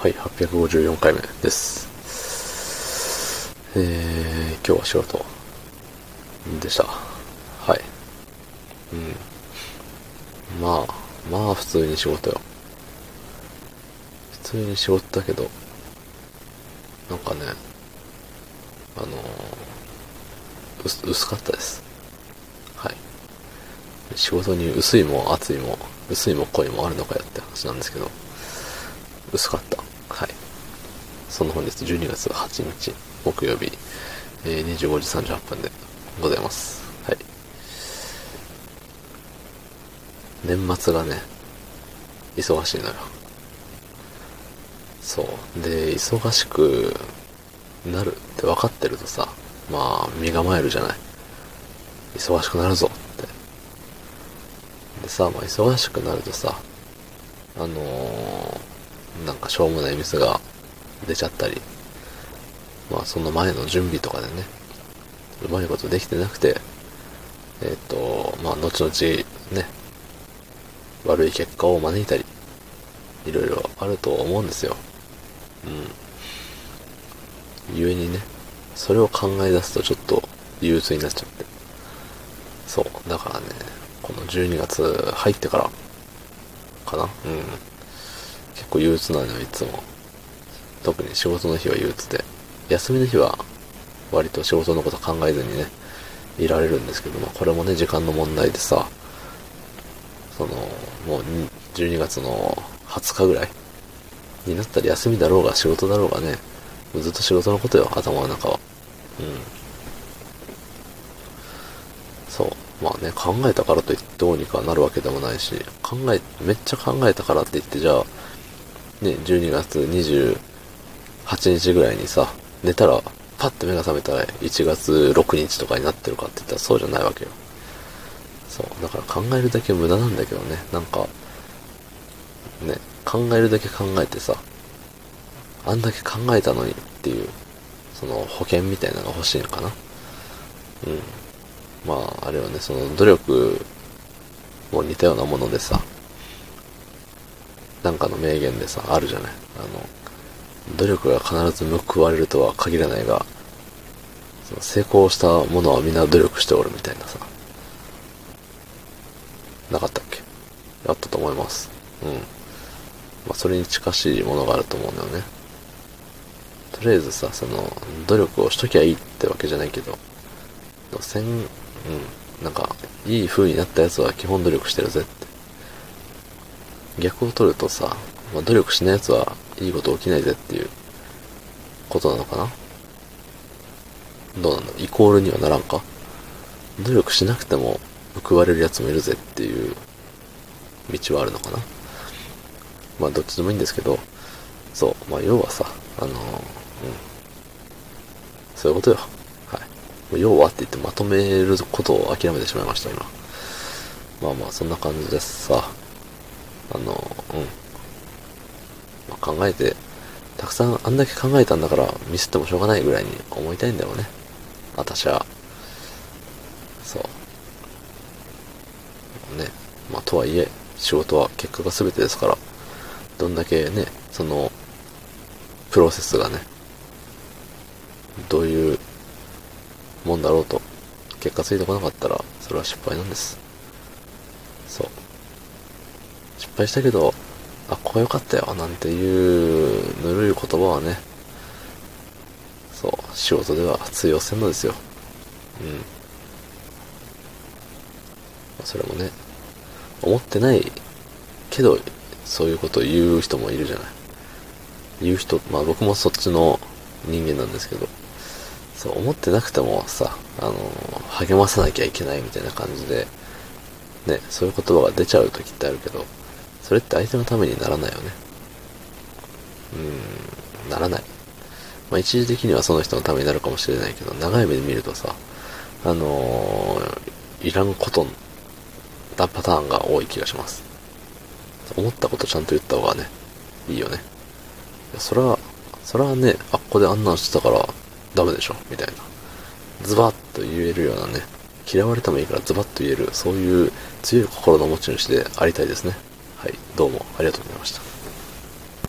はい、854回目です。今日は仕事でした。はい。まあ普通に仕事よ。普通に仕事だけど、なんかね、薄かったです。はい。仕事に薄いも厚いも、薄いも濃いもあるのかよって話なんですけど、薄かった。はい。その本日12月8日木曜日、25時38分でございます。はい。年末がね、忙しいのよ。そう。で、忙しくなるって分かってるとさ、まあ、身構えるじゃない。忙しくなるぞって。でさ、まあ、忙しくなるとさ、なんかしょうもないミスが出ちゃったり、まあその前の準備とかでね、うまいことできてなくて、まあ後々ね、悪い結果を招いたり、いろいろあると思うんですよ。故にね、それを考え出すとちょっと憂鬱になっちゃって。そう、だからね、この12月入ってからかな、結構憂鬱なのよ、いつも。特に仕事の日は憂鬱で、休みの日は割と仕事のこと考えずにね、いられるんですけど、まあこれもね、時間の問題でさ、もう12月の20日ぐらいになったら休みだろうが仕事だろうがね、ずっと仕事のことよ、頭の中は。そう。まあね、考えたからといってどうにかなるわけでもないし、めっちゃ考えたからって言って、じゃあ、ね、12月28日ぐらいにさ、寝たら、パッと目が覚めたら1月6日とかになってるかって言ったらそうじゃないわけよ。そう。だから考えるだけ無駄なんだけどね、なんか、ね、考えるだけ考えてさ、あんだけ考えたのにっていう、その保険みたいなのが欲しいのかな。まあ、あれはね、その努力も似たようなものでさ、なんかの名言でさ、あるじゃない。努力が必ず報われるとは限らないが、その成功したものはみんな努力しておるみたいなさ。なかったっけ？あったと思います。まあ、それに近しいものがあると思うんだよね。とりあえずさ、努力をしときゃいいってわけじゃないけど、なんか、いい風になったやつは基本努力してるぜって。逆を取るとさ、まあ、努力しないやつはいいこと起きないぜっていうことなのかな？どうなんだろう？イコールにはならんか？努力しなくても報われるやつもいるぜっていう道はあるのかな？まあどっちでもいいんですけど、そう、まあ要はさ、そういうことよ。はい。要はって言ってまとめることを諦めてしまいました、今。まあそんな感じですさ。考えて、たくさんあんだけ考えたんだからミスってもしょうがないぐらいに思いたいんだろうね。私は。そう。ね。まあ、とはいえ、仕事は結果が全てですから、どんだけね、プロセスがね、どういうもんだろうと、結果ついてこなかったら、それは失敗なんです。そう。失敗したけど、あ、ここ良かったよ、なんていう、ぬるい言葉はね、そう、仕事では通用せんのですよ。それもね、思ってないけど、そういうことを言う人もいるじゃない。言う人、まあ僕もそっちの人間なんですけど、そう、思ってなくてもさ、励まさなきゃいけないみたいな感じで、ね、そういう言葉が出ちゃう時ってあるけど、それって相手のためにならないよね。ならない。まあ一時的にはその人のためになるかもしれないけど、長い目で見るとさ、いらんことなパターンが多い気がします。思ったことちゃんと言った方がね、いいよね。それはね、あっこであんなんしてたからダメでしょ、みたいな。ズバッと言えるようなね、嫌われてもいいからズバッと言える、そういう強い心の持ち主でありたいですね。はい、どうもありがとうございました。